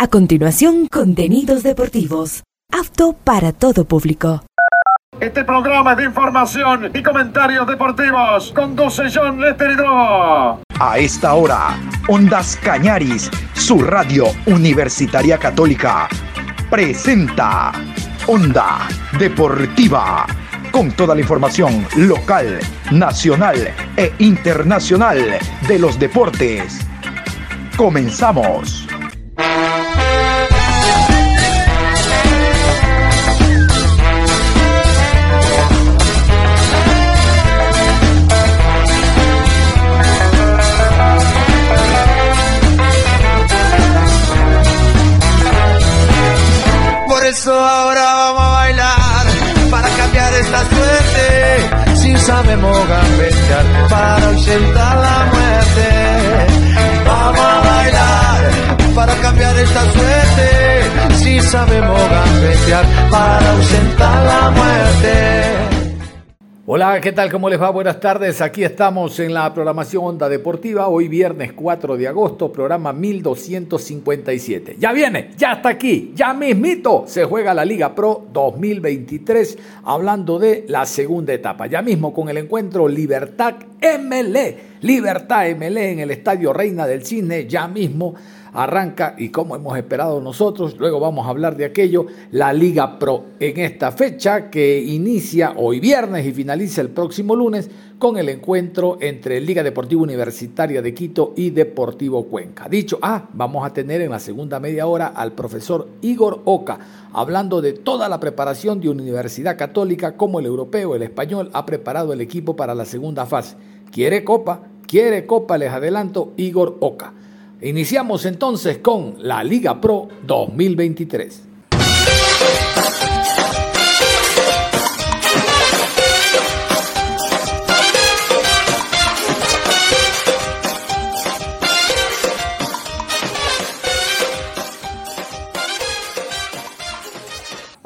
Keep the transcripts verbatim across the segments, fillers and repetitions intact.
A continuación, contenidos deportivos, apto para todo público. Este programa de información y comentarios deportivos conduce John Leteridó. A esta hora, Ondas Cañaris, su radio universitaria católica, presenta Onda Deportiva, con toda la información local, nacional e internacional de los deportes. Comenzamos. Ahora vamos a bailar para cambiar esta suerte. Si sabemos gambetear para ausentar la muerte. Vamos a bailar para cambiar esta suerte. Si sabemos gambetear para ausentar la muerte. Hola, ¿qué tal? ¿Cómo les va? Buenas tardes. Aquí estamos en la programación Onda Deportiva. Hoy viernes cuatro de agosto, programa mil doscientos cincuenta y siete. Ya viene, ya está aquí, ya mismito se juega la Liga Pro dos mil veintitrés, hablando de la segunda etapa. Ya mismo con el encuentro Libertad M L, Libertad M L en el Estadio Reina del Cine, ya mismo. Arranca, y como hemos esperado nosotros, luego vamos a hablar de aquello, la Liga Pro en esta fecha que inicia hoy viernes y finaliza el próximo lunes con el encuentro entre Liga Deportiva Universitaria de Quito y Deportivo Cuenca. Dicho, ah, vamos a tener en la segunda media hora al profesor Igor Oca, hablando de toda la preparación de Universidad Católica, cómo el europeo, el español, ha preparado el equipo para la segunda fase. ¿Quiere copa? ¿Quiere copa? Les adelanto, Igor Oca. Iniciamos entonces con la Liga Pro dos mil veintitrés.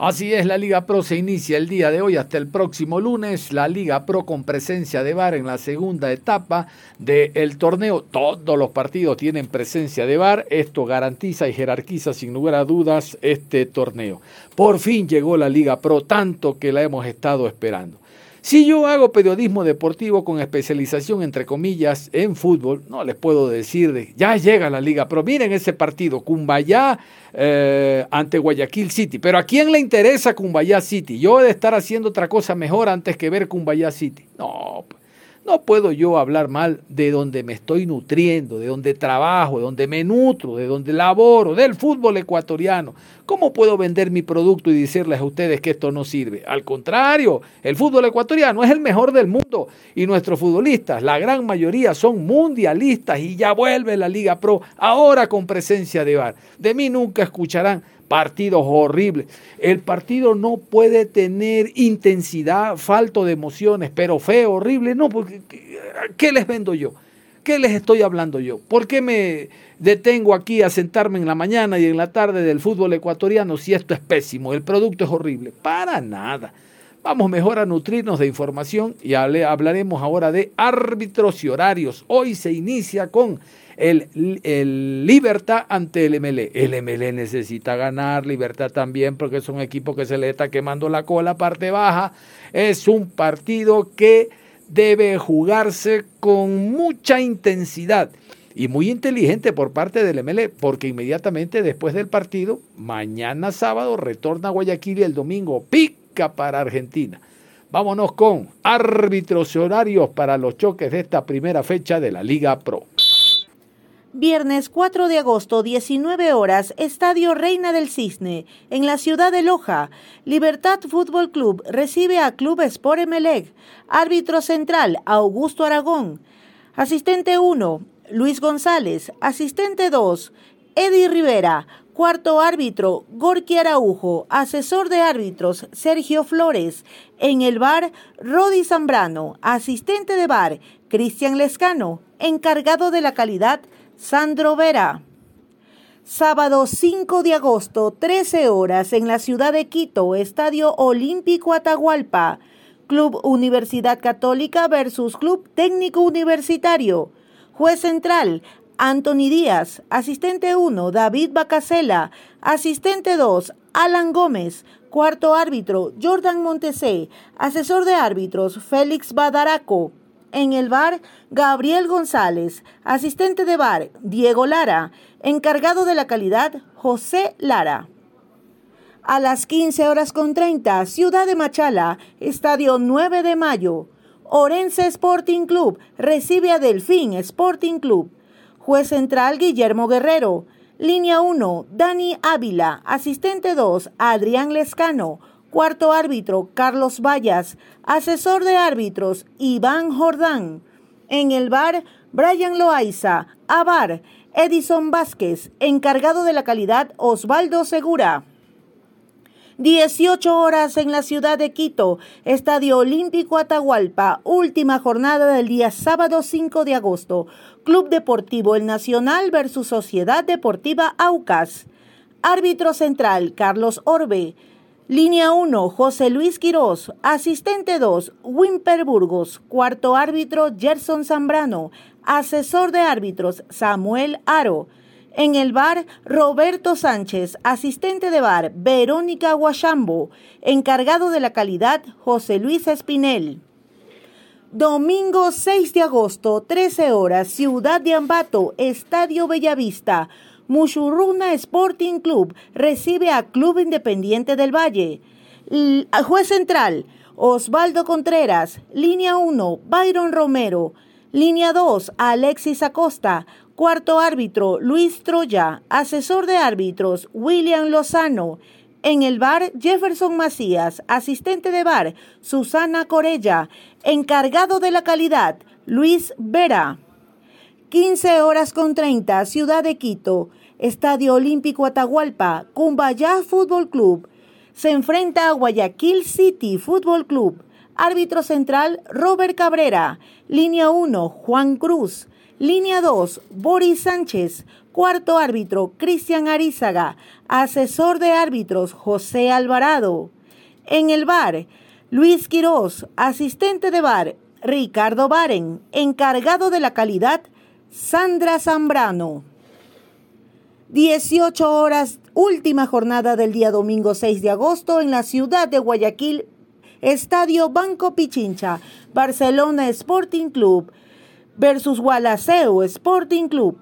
Así es, la Liga Pro se inicia el día de hoy hasta el próximo lunes. La Liga Pro con presencia de V A R en la segunda etapa del torneo. Todos los partidos tienen presencia de V A R. Esto garantiza y jerarquiza sin lugar a dudas este torneo. Por fin llegó la Liga Pro, tanto que la hemos estado esperando. Si yo hago periodismo deportivo con especialización, entre comillas, en fútbol, no les puedo decir, de, ya llega la Liga Pro. Miren ese partido, Cumbayá eh, ante Guayaquil City. Pero ¿a quién le interesa Cumbayá City? Yo he de estar haciendo otra cosa mejor antes que ver Cumbayá City. No, no puedo yo hablar mal de donde me estoy nutriendo, de donde trabajo, de donde me nutro, de donde laboro, del fútbol ecuatoriano. ¿Cómo puedo vender mi producto y decirles a ustedes que esto no sirve? Al contrario, el fútbol ecuatoriano es el mejor del mundo y nuestros futbolistas, la gran mayoría, son mundialistas y ya vuelve la Liga Pro, ahora con presencia de V A R. De mí nunca escucharán partidos horribles. El partido no puede tener intensidad, falto de emociones, pero feo, horrible, no, porque ¿qué les vendo yo? ¿Qué les estoy hablando yo? ¿Por qué me detengo aquí a sentarme en la mañana y en la tarde del fútbol ecuatoriano si esto es pésimo? El producto es horrible. Para nada. Vamos mejor a nutrirnos de información y hablaremos ahora de árbitros y horarios. Hoy se inicia con el, el Libertad ante el M L E. El M L E necesita ganar, Libertad también, porque es un equipo que se le está quemando la cola, parte baja. Es un partido que debe jugarse con mucha intensidad y muy inteligente por parte del M L E, porque inmediatamente después del partido, mañana sábado, retorna a Guayaquil y el domingo pica para Argentina. Vámonos con árbitros y horarios para los choques de esta primera fecha de la Liga Pro. Viernes cuatro de agosto, diecinueve horas, Estadio Reina del Cine, en la ciudad de Loja. Libertad Fútbol Club recibe a Club Sport Emelec. Árbitro central, Augusto Aragón. Asistente uno, Luis González. Asistente dos, Eddie Rivera. Cuarto árbitro, Gorky Araujo. Asesor de árbitros, Sergio Flores. En el V A R, Rodi Zambrano. Asistente de V A R, Cristian Lescano. Encargado de la calidad, Sandro Vera. Sábado cinco de agosto, trece horas, en la ciudad de Quito, Estadio Olímpico Atahualpa. Club Universidad Católica versus Club Técnico Universitario. Juez central, Anthony Díaz, asistente uno, David Bacasela, asistente dos, Alan Gómez, cuarto árbitro, Jordan Montesé, asesor de árbitros, Félix Badaraco. En el V A R, Gabriel González, asistente de V A R, Diego Lara, encargado de la calidad, José Lara. A las quince horas con treinta, Ciudad de Machala, Estadio nueve de Mayo. Orense Sporting Club recibe a Delfín Sporting Club. Juez central, Guillermo Guerrero. Línea uno, Dani Ávila. Asistente dos, Adrián Lescano. Cuarto árbitro, Carlos Vallas. Asesor de árbitros, Iván Jordán. En el V A R, Brian Loaiza. A V A R, Edison Vázquez. Encargado de la calidad, Osvaldo Segura. dieciocho horas en la ciudad de Quito, Estadio Olímpico Atahualpa, última jornada del día sábado cinco de agosto, Club Deportivo El Nacional versus Sociedad Deportiva Aucas. Árbitro central, Carlos Orbe. Línea uno, José Luis Quirós. Asistente dos, Wimper Burgos. Cuarto árbitro, Gerson Zambrano. Asesor de árbitros, Samuel Aro. En el V A R, Roberto Sánchez, asistente de V A R, Verónica Guachambo, encargado de la calidad, José Luis Espinel. Domingo seis de agosto, trece horas, Ciudad de Ambato, Estadio Bellavista. Muchurruna Sporting Club recibe a Club Independiente del Valle. L- Juez central, Osvaldo Contreras. Línea uno, Byron Romero. Línea dos, Alexis Acosta. Cuarto árbitro, Luis Troya. Asesor de árbitros, William Lozano. En el V A R, Jefferson Macías. Asistente de V A R, Susana Corella. Encargado de la calidad, Luis Vera. quince horas con treinta, Ciudad de Quito. Estadio Olímpico Atahualpa, Cumbayá Fútbol Club. Se enfrenta a Guayaquil City Fútbol Club. Árbitro central, Robert Cabrera. Línea uno, Juan Cruz. Línea dos, Boris Sánchez. Cuarto árbitro, Cristian Arizaga. Asesor de árbitros, José Alvarado. En el V A R, Luis Quirós. Asistente de V A R, Ricardo Baren. Encargado de la calidad, Sandra Zambrano. dieciocho horas, última jornada del día domingo seis de agosto en la ciudad de Guayaquil, Estadio Banco Pichincha, Barcelona Sporting Club versus Gualaceo Sporting Club.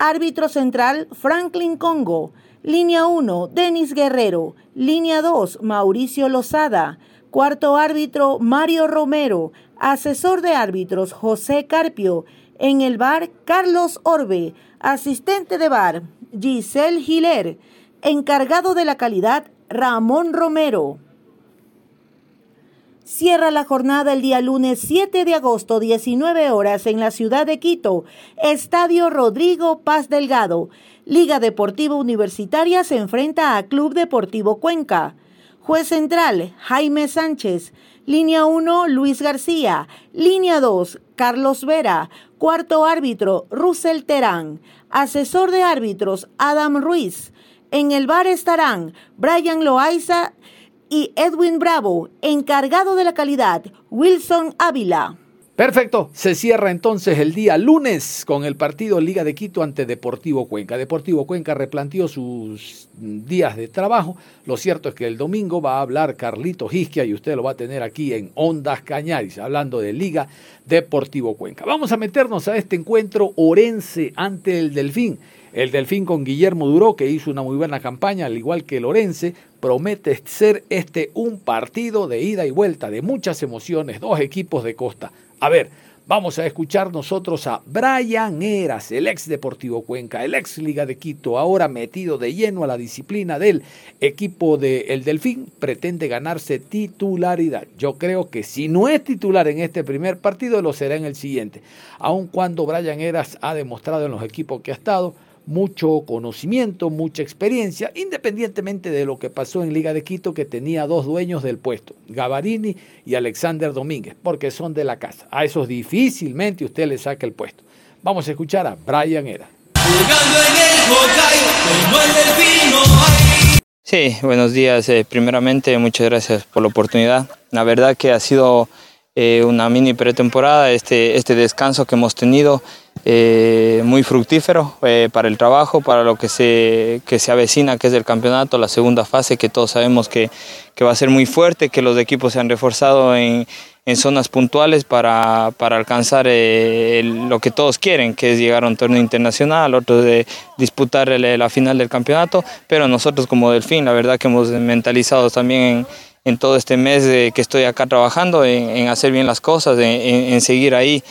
Árbitro central, Franklin Congo. Línea uno, Denis Guerrero. Línea dos, Mauricio Lozada. Cuarto árbitro, Mario Romero. Asesor de árbitros, José Carpio. En el V A R, Carlos Orbe. Asistente de V A R, Giselle Giler. Encargado de la calidad, Ramón Romero. Cierra la jornada el día lunes siete de agosto, diecinueve horas, en la ciudad de Quito, Estadio Rodrigo Paz Delgado. Liga Deportiva Universitaria se enfrenta a Club Deportivo Cuenca. Juez central, Jaime Sánchez. Línea uno, Luis García. Línea dos, Carlos Vera. Cuarto árbitro, Russell Terán. Asesor de árbitros, Adam Ruiz. En el V A R estarán Brian Loaiza y Edwin Bravo, encargado de la calidad, Wilson Ávila. Perfecto, se cierra entonces el día lunes con el partido Liga de Quito ante Deportivo Cuenca. Deportivo Cuenca replanteó sus días de trabajo. Lo cierto es que el domingo va a hablar Carlito Hisquia y usted lo va a tener aquí en Ondas Cañaris, hablando de Liga Deportivo Cuenca. Vamos a meternos a este encuentro Orense ante el Delfín. El Delfín con Guillermo Duró, que hizo una muy buena campaña, al igual que el Orense, promete ser este un partido de ida y vuelta, de muchas emociones, dos equipos de costa. A ver, vamos a escuchar nosotros a Brian Heras, el ex Deportivo Cuenca, el ex Liga de Quito, ahora metido de lleno a la disciplina del equipo del Delfín, pretende ganarse titularidad. Yo creo que si no es titular en este primer partido, lo será en el siguiente. Aun cuando Brian Heras ha demostrado en los equipos que ha estado mucho conocimiento, mucha experiencia, independientemente de lo que pasó en Liga de Quito, que tenía dos dueños del puesto, Gavarini y Alexander Domínguez, porque son de la casa. A esos difícilmente usted le saca el puesto. Vamos a escuchar a Brian Heras. Sí, buenos días. Eh, primeramente, muchas gracias por la oportunidad. La verdad que ha sido eh, una mini pretemporada, este, este descanso que hemos tenido. eh, muy fructífero eh, para el trabajo, para lo que se, que se avecina, que es el campeonato, la segunda fase, que todos sabemos que, que va a ser muy fuerte, que los equipos se han reforzado en, en zonas puntuales para, para alcanzar eh, el, lo que todos quieren, que es llegar a un torneo internacional, otro de disputar el, la final del campeonato, pero nosotros como Delfín, la verdad que hemos mentalizado también en, en todo este mes de, que estoy acá trabajando, en, en hacer bien las cosas, en, en, en seguir ahí,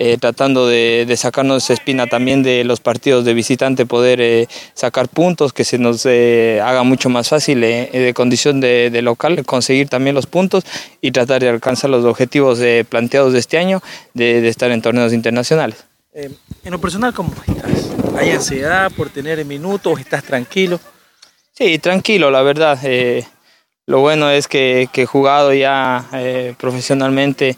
Eh, tratando de, de sacarnos espina también de los partidos de visitante, poder eh, sacar puntos, que se nos eh, haga mucho más fácil eh, de condición de, de local, conseguir también los puntos y tratar de alcanzar los objetivos eh, planteados de este año, de, de estar en torneos internacionales. Eh, en lo personal, ¿cómo estás? ¿Hay ansiedad por tener minutos? ¿Estás tranquilo? Sí, tranquilo, la verdad. Eh, lo bueno es que, que he jugado ya eh, profesionalmente,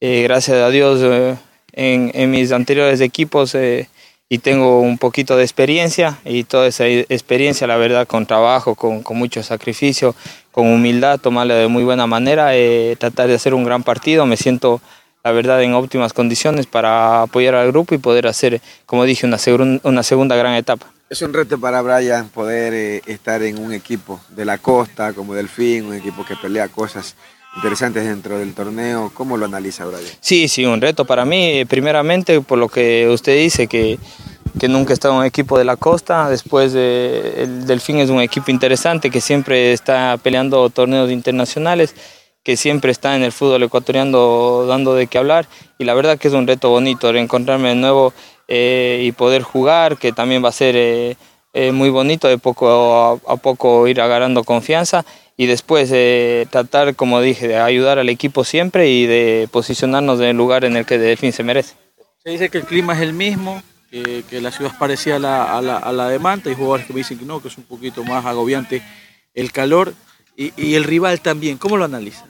eh, gracias a Dios, eh, En, en mis anteriores equipos eh, y tengo un poquito de experiencia, y toda esa experiencia, la verdad, con trabajo, con, con mucho sacrificio, con humildad, tomarla de muy buena manera, eh, tratar de hacer un gran partido. Me siento, la verdad, en óptimas condiciones para apoyar al grupo y poder hacer, como dije, una, segun, una segunda gran etapa. Es un reto para Brian poder eh, estar en un equipo de la costa como Delfín, un equipo que pelea cosas interesantes dentro del torneo. ¿Cómo lo analiza Brian? Sí, sí, un reto para mí, primeramente por lo que usted dice, que, que nunca he estado en un equipo de la costa. Después, eh, el Delfín es un equipo interesante que siempre está peleando torneos internacionales, que siempre está en el fútbol ecuatoriano dando de qué hablar, y la verdad que es un reto bonito, reencontrarme de nuevo eh, y poder jugar, que también va a ser eh, eh, muy bonito, de poco a, a poco ir agarrando confianza. Y después eh, tratar, como dije, de ayudar al equipo siempre y de posicionarnos en el lugar en el que Delfín se merece. Se dice que el clima es el mismo, que, que la ciudad es parecida a la, a, la, a la de Manta. Hay jugadores que me dicen que no, que es un poquito más agobiante el calor. Y, y el rival también, ¿cómo lo analizas?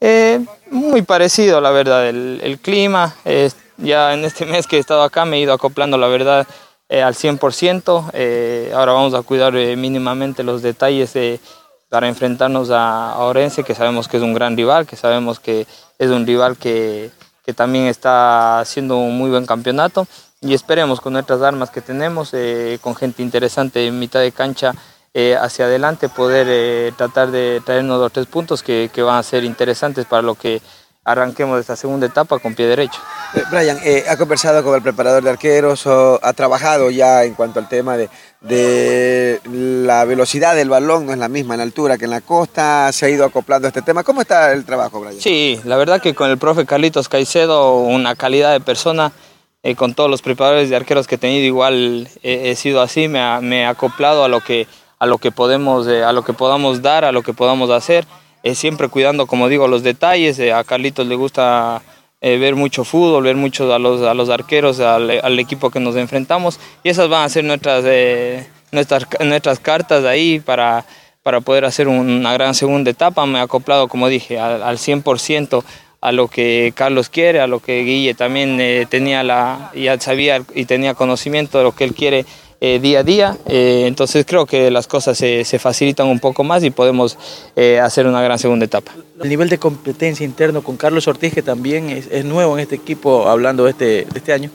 Eh, muy parecido, la verdad, el, el clima. Eh, ya en este mes que he estado acá me he ido acoplando, la verdad, eh, al cien por ciento. Eh, ahora vamos a cuidar eh, mínimamente los detalles de... Eh, para enfrentarnos a Orense, que sabemos que es un gran rival, que sabemos que es un rival que, que también está haciendo un muy buen campeonato, y esperemos con nuestras armas que tenemos, eh, con gente interesante en mitad de cancha eh, hacia adelante, poder eh, tratar de traernos los tres puntos que, que van a ser interesantes para lo que arranquemos esta segunda etapa con pie derecho. Eh, Brian, eh, ha conversado con el preparador de arqueros, o ha trabajado ya en cuanto al tema de, de la velocidad del balón, no es la misma en altura que en la costa, se ha ido acoplando a este tema. ¿Cómo está el trabajo, Brian? Sí, la verdad que con el profe Carlitos Caicedo, una calidad de persona, eh, con todos los preparadores de arqueros que he tenido, igual eh, he sido así, me, ha, me he acoplado a lo que, a lo que podemos, eh, a lo que podamos dar, a lo que podamos hacer. Eh, siempre cuidando, como digo, los detalles. Eh, a Carlitos le gusta eh, ver mucho fútbol, ver mucho a los, a los arqueros, al, al equipo que nos enfrentamos, y esas van a ser nuestras, eh, nuestras, nuestras cartas de ahí para, para poder hacer una gran segunda etapa. Me he acoplado, como dije, al, al cien por ciento a lo que Carlos quiere, a lo que Guille también eh, tenía la, ya sabía y tenía conocimiento de lo que él quiere Eh, día a día, eh, entonces creo que las cosas se, se facilitan un poco más y podemos eh, hacer una gran segunda etapa. El nivel de competencia interno con Carlos Ortiz, que también es, es nuevo en este equipo, hablando de este, de este año.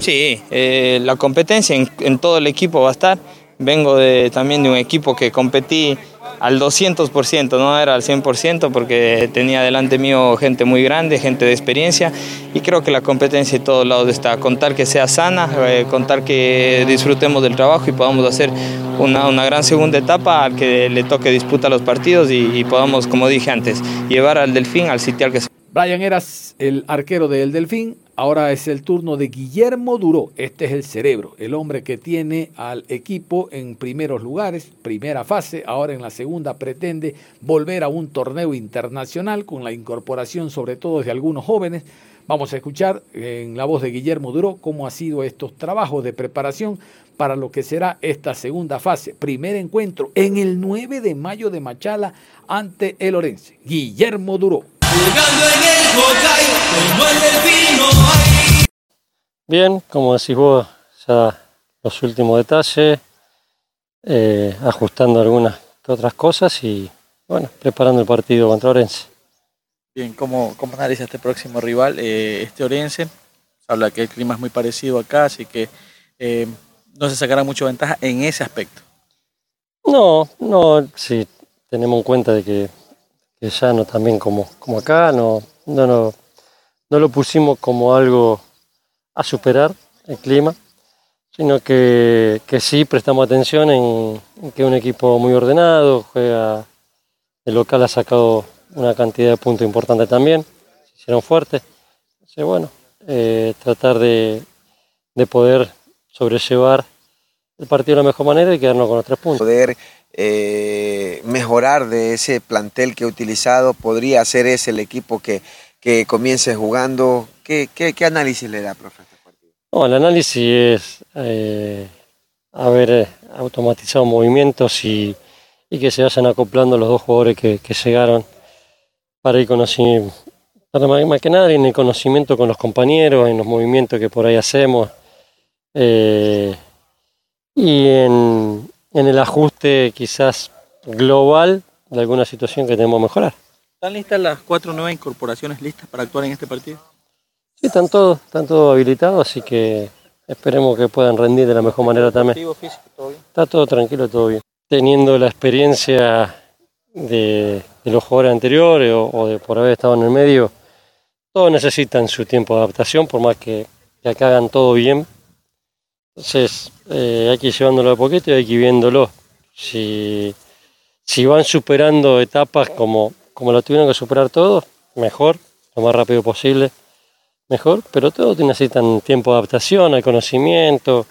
Sí, eh, la competencia en, en todo el equipo va a estar. Vengo de, también de un equipo que competí al doscientos por ciento, no era al cien por ciento, porque tenía delante mío gente muy grande, gente de experiencia, y creo que la competencia de todos lados está. Contar que sea sana, eh, contar que disfrutemos del trabajo y podamos hacer una, una gran segunda etapa al que le toque disputa los partidos y, y podamos, como dije antes, llevar al Delfín al sitial que sea. Brian, eras el arquero del Delfín, ahora es el turno de Guillermo Duró. Este es el cerebro, el hombre que tiene al equipo en primeros lugares, primera fase, ahora en la segunda pretende volver a un torneo internacional con la incorporación sobre todo de algunos jóvenes. Vamos a escuchar en la voz de Guillermo Duró cómo han sido estos trabajos de preparación para lo que será esta segunda fase, primer encuentro en el nueve de mayo de Machala ante el Orense. Guillermo Duró. Bien, como decís vos, ya los últimos detalles, eh, ajustando algunas que otras cosas y bueno, preparando el partido contra Orense. Bien, ¿cómo, cómo analiza este próximo rival, eh, este Orense? habla que el clima es muy parecido acá, así que eh, no se sacará mucha ventaja en ese aspecto. No, no, sí, tenemos en cuenta de que, que ya no también como, como acá, no, no, no, no lo pusimos como algo a superar el clima, sino que, que sí prestamos atención en, en que un equipo muy ordenado, juega, el local ha sacado una cantidad de puntos importante también, se hicieron fuertes. Entonces, bueno, eh, tratar de, de poder sobrellevar el partido de la mejor manera y quedarnos con los tres puntos. Poder eh, mejorar de ese plantel que he utilizado, podría ser ese el equipo que, que comience jugando. ¿Qué, qué, qué análisis le da, profe, a este partido? No, el análisis es eh, haber automatizado movimientos y, y que se vayan acoplando los dos jugadores que, que llegaron para ir conociendo, para más que nada en el conocimiento con los compañeros, en los movimientos que por ahí hacemos. Eh, y en, en el ajuste quizás global de alguna situación que tenemos que mejorar. ¿Están listas las cuatro nuevas incorporaciones listas para actuar en este partido? Sí, están todos, están todos habilitados, así que esperemos que puedan rendir de la mejor manera también. Físico, ¿todo bien? Está todo tranquilo, todo bien. Teniendo la experiencia de, de los jugadores anteriores o, o de por haber estado en el medio, todos necesitan su tiempo de adaptación, por más que, que acá hagan todo bien. Entonces, eh, hay que ir llevándolo a poquito y hay que ir viéndolo. Si, si van superando etapas como, como lo tuvieron que superar todos, mejor, lo más rápido posible, mejor. Pero todos necesitan tiempo de adaptación, al conocimiento,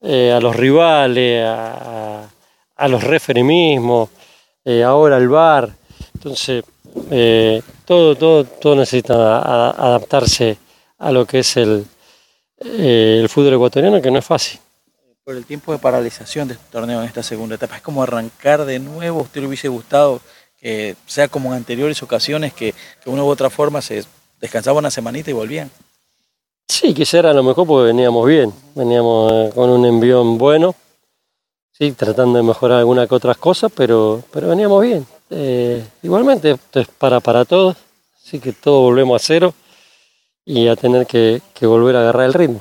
eh, a los rivales, a, a los referees mismos, eh, ahora al V A R. Entonces, eh, todo, todo, todo necesitan a, a adaptarse a lo que es el... Eh, el fútbol ecuatoriano, que no es fácil. Por el tiempo de paralización de este torneo en esta segunda etapa, es como arrancar de nuevo. ¿Usted le hubiese gustado que sea como en anteriores ocasiones, que de una u otra forma se descansaba una semanita y volvían? Sí, quizá era lo mejor porque veníamos bien, veníamos con un envión bueno, sí, tratando de mejorar algunas que otras cosas, pero, pero veníamos bien. Eh, igualmente, esto es para, para todos, así que todos volvemos a cero y a tener que, que volver a agarrar el ritmo.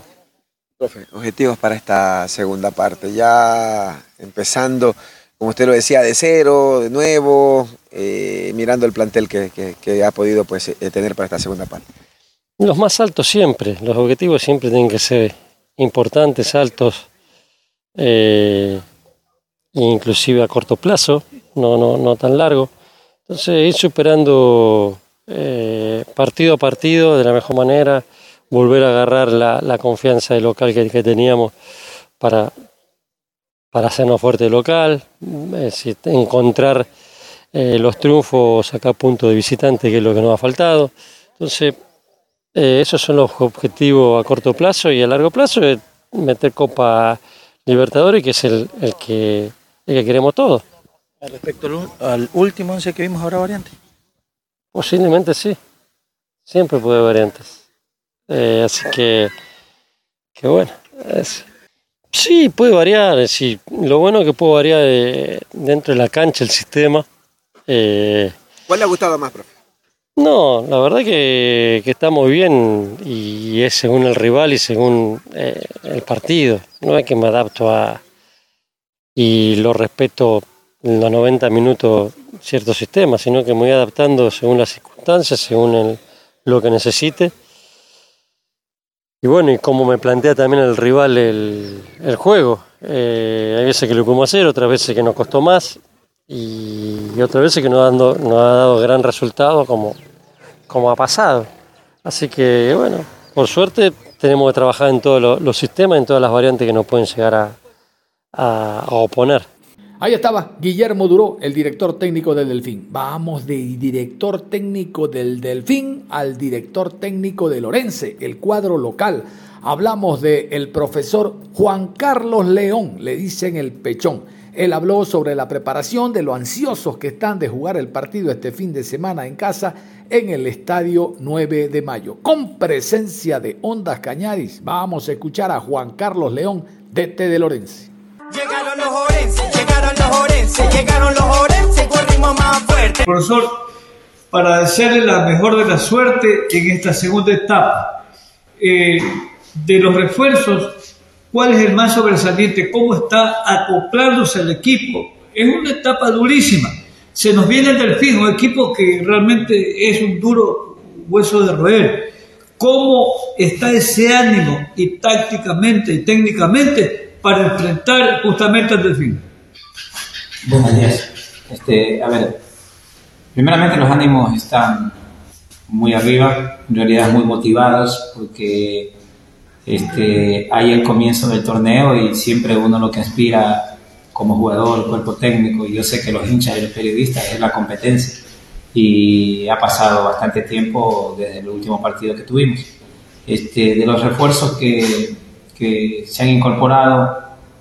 Profe, objetivos para esta segunda parte, ya empezando, como usted lo decía, de cero, de nuevo, eh, mirando el plantel que, que, que ha podido pues, eh, tener para esta segunda parte. Los más altos siempre, los objetivos siempre tienen que ser importantes, altos, eh, inclusive a corto plazo, no, no, no tan largo. Entonces ir superando... Eh, partido a partido, de la mejor manera, volver a agarrar la, la confianza del local que, que teníamos para, para hacernos fuerte el local, eh, encontrar eh, los triunfos, sacar puntos de visitante, que es lo que nos ha faltado. Entonces, eh, esos son los objetivos a corto plazo, y a largo plazo es meter Copa Libertadores, que es el, el, que, el que queremos todos. Respecto al, al último once que vimos, ¿habrá variante? Posiblemente sí, siempre puede haber variantes, eh, así que, que bueno, es, sí puede variar, sí. Lo bueno es que puede variar de, dentro de la cancha el sistema. Eh, ¿Cuál le ha gustado más, profe? No, la verdad que, que estamos bien y es según el rival y según eh, el partido, no es que me adapto a y lo respeto en los noventa minutos cierto sistema, sino que me voy adaptando según las circunstancias, según el, lo que necesite. Y bueno, y como me plantea también el rival el, el juego. Eh, hay veces que lo pudimos hacer, otras veces que nos costó más y, y otras veces que nos, dando, nos ha dado gran resultado como, como ha pasado. Así que bueno, por suerte tenemos que trabajar en todos los, los sistemas, en todas las variantes que nos pueden llegar a, a, a oponer. Ahí estaba Guillermo Duró, el director técnico del Delfín. Vamos de director técnico del Delfín al director técnico del Orense, el cuadro local. Hablamos del profesor Juan Carlos León, le dicen el Pechón. Él habló sobre la preparación, de lo ansiosos que están de jugar el partido este fin de semana en casa en el Estadio nueve de mayo. Con presencia de Ondas Canarias, vamos a escuchar a Juan Carlos León, D T del Orense. Llegaron los orenses, llegaron los orenses, llegaron los orenses con ritmo más fuerte. Profesor, para desearle la mejor de la suerte en esta segunda etapa, eh, de los refuerzos, cuál es el más sobresaliente, cómo está acoplándose el equipo. Es una etapa durísima. Se nos viene el Delfín, un equipo que realmente es un duro hueso de roer. ¿Cómo está ese ánimo y tácticamente y técnicamente para enfrentar justamente al Delfín? Buenos días. Este, a ver, primeramente los ánimos están muy arriba, en realidad muy motivados, porque este, hay el comienzo del torneo y siempre uno lo que aspira como jugador, cuerpo técnico, y yo sé que los hinchas y los periodistas es la competencia, y ha pasado bastante tiempo desde el último partido que tuvimos. Este, de los refuerzos que, que se han incorporado,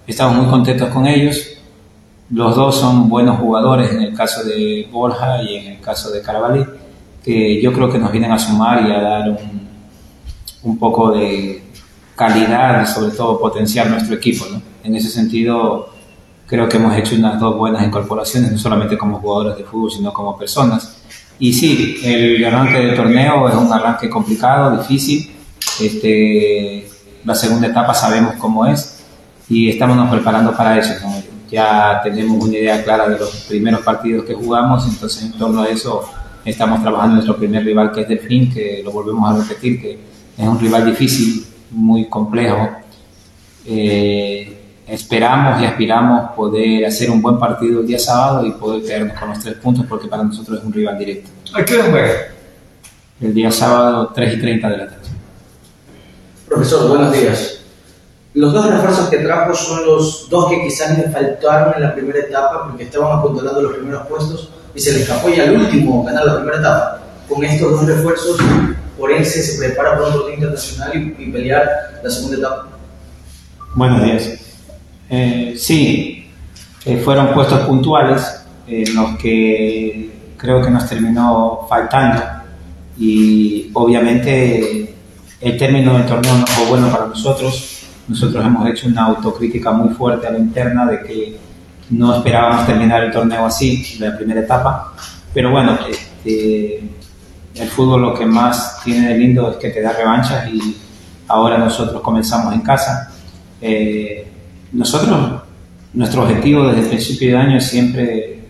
estamos muy contentos con ellos. Los dos son buenos jugadores, en el caso de Borja y en el caso de Carabalí, que yo creo que nos vienen a sumar y a dar un, un poco de calidad y sobre todo potenciar nuestro equipo, ¿no? En ese sentido, creo que hemos hecho unas dos buenas incorporaciones, no solamente como jugadores de fútbol, sino como personas. Y sí, el arranque del torneo es un arranque complicado, difícil. Este, la segunda etapa sabemos cómo es y estamos preparando para eso, ¿no? Ya tenemos una idea clara de los primeros partidos que jugamos, entonces en torno a eso estamos trabajando en nuestro primer rival, que es Delfín, que lo volvemos a repetir, que es un rival difícil, muy complejo. Eh, esperamos y aspiramos poder hacer un buen partido el día sábado y poder quedarnos con los tres puntos, porque para nosotros es un rival directo. ¿A qué hora juega? El día sábado, tres y treinta de la tarde. Profesor, buenos días. Los dos refuerzos que trajo son los dos que quizás le faltaron en la primera etapa, porque estaban apuntalando los primeros puestos y se les escapó ya al último ganar la primera etapa. Con estos dos refuerzos, Orense se prepara para un torneo internacional y, y pelear la segunda etapa. Buenos días. Eh, sí, eh, fueron puestos puntuales en eh, los que creo que nos terminó faltando, y obviamente el término del torneo no fue bueno para nosotros. Nosotros hemos hecho una autocrítica muy fuerte a la interna de que no esperábamos terminar el torneo así, la primera etapa. Pero bueno, este, el fútbol lo que más tiene de lindo es que te da revanchas, y ahora nosotros comenzamos en casa. Eh, nosotros, nuestro objetivo desde el principio de año siempre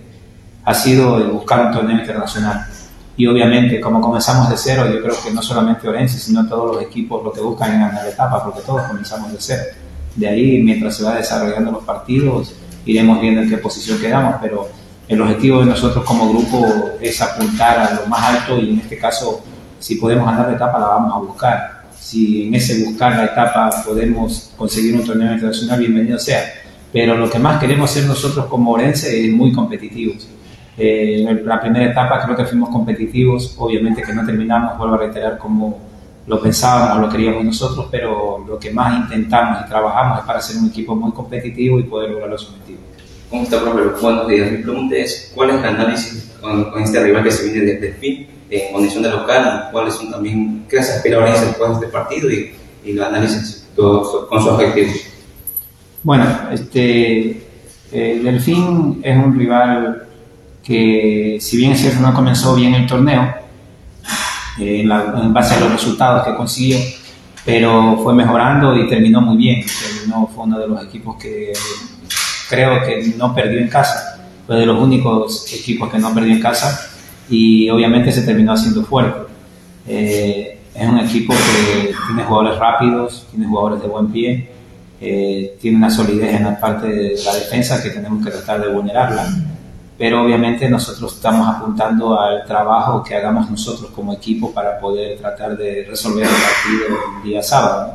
ha sido el buscar un torneo internacional. Y obviamente, como comenzamos de cero, yo creo que no solamente Orense, sino todos los equipos lo que buscan en la etapa, porque todos comenzamos de cero. De ahí, mientras se va desarrollando los partidos, iremos viendo en qué posición quedamos, pero el objetivo de nosotros como grupo es apuntar a lo más alto, y en este caso, si podemos ganar la etapa, la vamos a buscar. Si en ese buscar la etapa podemos conseguir un torneo internacional, bienvenido sea. Pero lo que más queremos ser nosotros como Orense es muy competitivos. Eh, la primera etapa creo que fuimos competitivos, obviamente que no terminamos, vuelvo a reiterar, como lo pensábamos o lo queríamos nosotros, pero lo que más intentamos y trabajamos es para ser un equipo muy competitivo y poder lograr los objetivos. ¿Cómo está, profe? Buenos días. Mi pregunta es, ¿cuál es el análisis con, con este rival que se viene desde el fin en condición de local? ¿Cuáles son también, qué se espera ahora después de este partido y, y los análisis todo, con sus objetivos? Bueno, este, el Delfín es un rival que, si bien es cierto, no comenzó bien el torneo eh, en, la, en base a los resultados que consiguió, pero fue mejorando y terminó muy bien. Terminó, fue uno de los equipos que creo que no perdió en casa, fue de los únicos equipos que no perdió en casa, y obviamente se terminó haciendo fuerte. Eh, es un equipo que tiene jugadores rápidos, tiene jugadores de buen pie, eh, tiene una solidez en la parte de la defensa que tenemos que tratar de vulnerarla. Pero obviamente nosotros estamos apuntando al trabajo que hagamos nosotros como equipo para poder tratar de resolver el partido el día sábado.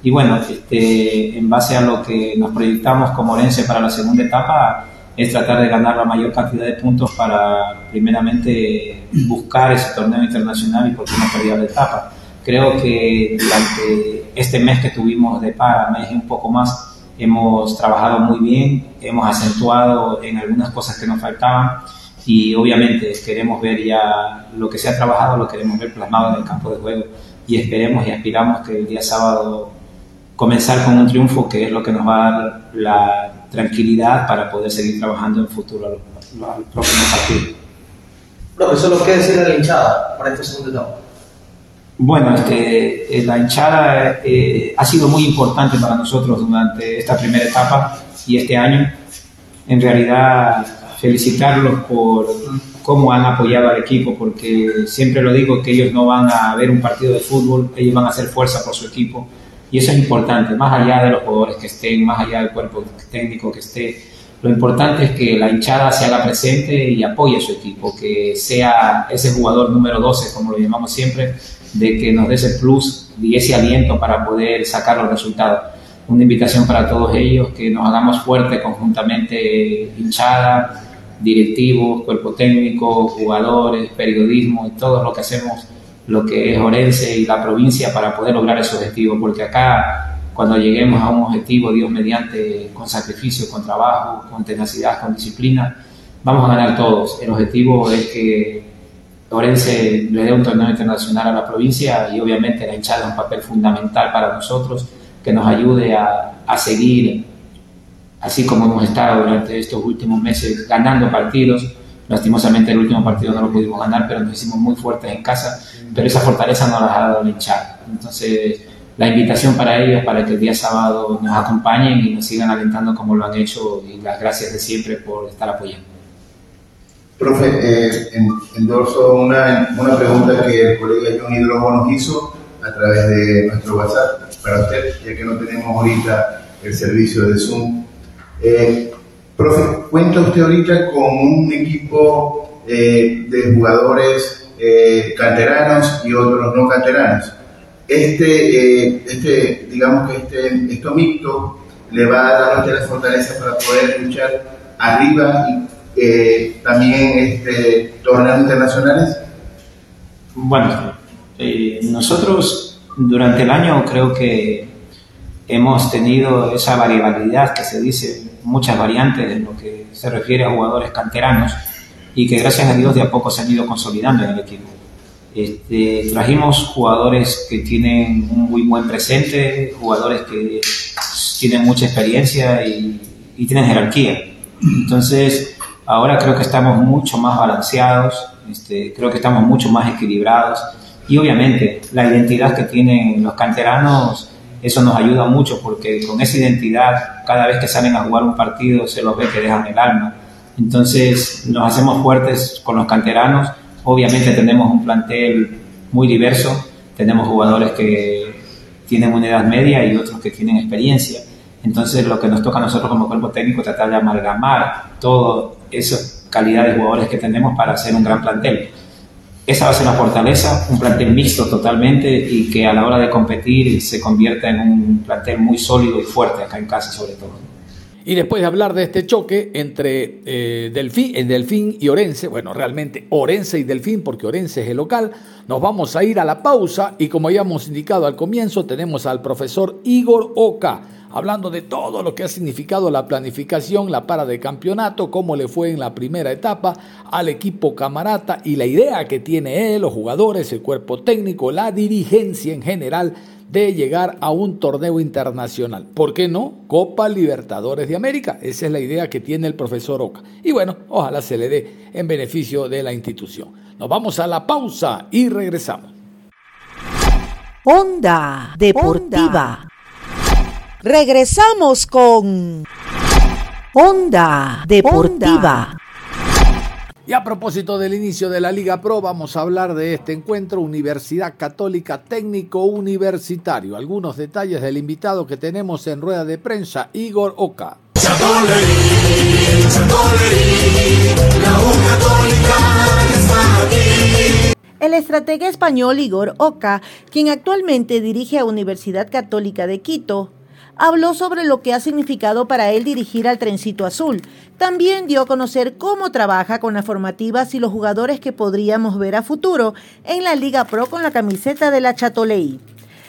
Y bueno, este, en base a lo que nos proyectamos como Orense para la segunda etapa, es tratar de ganar la mayor cantidad de puntos para primeramente buscar ese torneo internacional y por qué no perder la etapa. Creo que durante este mes que tuvimos de para, mes y un poco más, hemos trabajado muy bien, hemos acentuado en algunas cosas que nos faltaban, y obviamente queremos ver ya lo que se ha trabajado, lo queremos ver plasmado en el campo de juego, y esperemos y aspiramos que el día sábado comenzar con un triunfo, que es lo que nos va a dar la tranquilidad para poder seguir trabajando en futuro al, al próximo partido. Profesor, ¿qué decir a la hinchada para esta segunda etapa? Bueno, este, la hinchada eh, ha sido muy importante para nosotros durante esta primera etapa y este año. En realidad, felicitarlos por cómo han apoyado al equipo, porque siempre lo digo que ellos no van a ver un partido de fútbol, ellos van a hacer fuerza por su equipo. Y eso es importante, más allá de los jugadores que estén, más allá del cuerpo técnico que esté. Lo importante es que la hinchada se haga presente y apoye a su equipo, que sea ese jugador número doce, como lo llamamos siempre, de que nos dé ese plus y ese aliento para poder sacar los resultados. Una invitación para todos ellos, que nos hagamos fuertes conjuntamente, hinchada, directivos, cuerpo técnico, jugadores, periodismo y todo lo que hacemos, lo que es Orense y la provincia, para poder lograr ese objetivo, porque acá cuando lleguemos a un objetivo, Dios mediante, con sacrificio, con trabajo, con tenacidad, con disciplina, vamos a ganar todos. El objetivo es que Orense le dé un torneo internacional a la provincia y obviamente la hinchada es un papel fundamental para nosotros, que nos ayude a, a seguir, así como hemos estado durante estos últimos meses ganando partidos. Lastimosamente el último partido no lo pudimos ganar, pero nos hicimos muy fuertes en casa, pero esa fortaleza nos la ha dado la hinchada. Entonces, la invitación para ellos, para que el día sábado nos acompañen y nos sigan alentando como lo han hecho, y las gracias de siempre por estar apoyando. Profe, eh, endorso una, una pregunta que el colega John Hidrobo nos hizo a través de nuestro WhatsApp para usted, ya que no tenemos ahorita el servicio de Zoom. Eh, profe, ¿cuenta usted ahorita con un equipo eh, de jugadores eh, canteranos y otros no canteranos? Este, eh, este, digamos que este, esto mixto le va a dar a usted las fortalezas para poder luchar arriba y eh, también este, torneos internacionales. Bueno, eh, nosotros durante el año creo que hemos tenido esa variabilidad que se dice, muchas variantes en lo que se refiere a jugadores canteranos y que gracias a Dios de a poco se han ido consolidando en el equipo. Este, trajimos jugadores que tienen un muy buen presente, jugadores que tienen mucha experiencia y, y tienen jerarquía. Entonces, ahora creo que estamos mucho más balanceados, este, creo que estamos mucho más equilibrados y obviamente la identidad que tienen los canteranos, eso nos ayuda mucho porque con esa identidad cada vez que salen a jugar un partido se los ve que dejan el alma. Entonces, nos hacemos fuertes con los canteranos. Obviamente tenemos un plantel muy diverso, tenemos jugadores que tienen una edad media y otros que tienen experiencia. Entonces lo que nos toca a nosotros como cuerpo técnico es tratar de amalgamar todas esas calidades de jugadores que tenemos para hacer un gran plantel. Esa va a ser la fortaleza, un plantel mixto totalmente y que a la hora de competir se convierta en un plantel muy sólido y fuerte acá en casa sobre todo. Y después de hablar de este choque entre eh, Delfín, el Delfín y Orense, bueno, realmente Orense y Delfín, porque Orense es el local, nos vamos a ir a la pausa y como ya hemos indicado al comienzo, tenemos al profesor Igor Oca, hablando de todo lo que ha significado la planificación, la para de campeonato, cómo le fue en la primera etapa al equipo camarata y la idea que tiene él, los jugadores, el cuerpo técnico, la dirigencia en general, de llegar a un torneo internacional. ¿Por qué no? Copa Libertadores de América. Esa es la idea que tiene el profesor Oca. Y bueno, ojalá se le dé en beneficio de la institución. Nos vamos a la pausa y regresamos. Onda Deportiva. Regresamos con Onda Deportiva. Y a propósito del inicio de la Liga Pro, vamos a hablar de este encuentro Universidad Católica Técnico Universitario. Algunos detalles del invitado que tenemos en rueda de prensa, Igor Oca. El estratega español Igor Oca, quien actualmente dirige a Universidad Católica de Quito, habló sobre lo que ha significado para él dirigir al Trencito Azul. También dio a conocer cómo trabaja con las formativas y los jugadores que podríamos ver a futuro en la Liga Pro con la camiseta de la Chatoleí.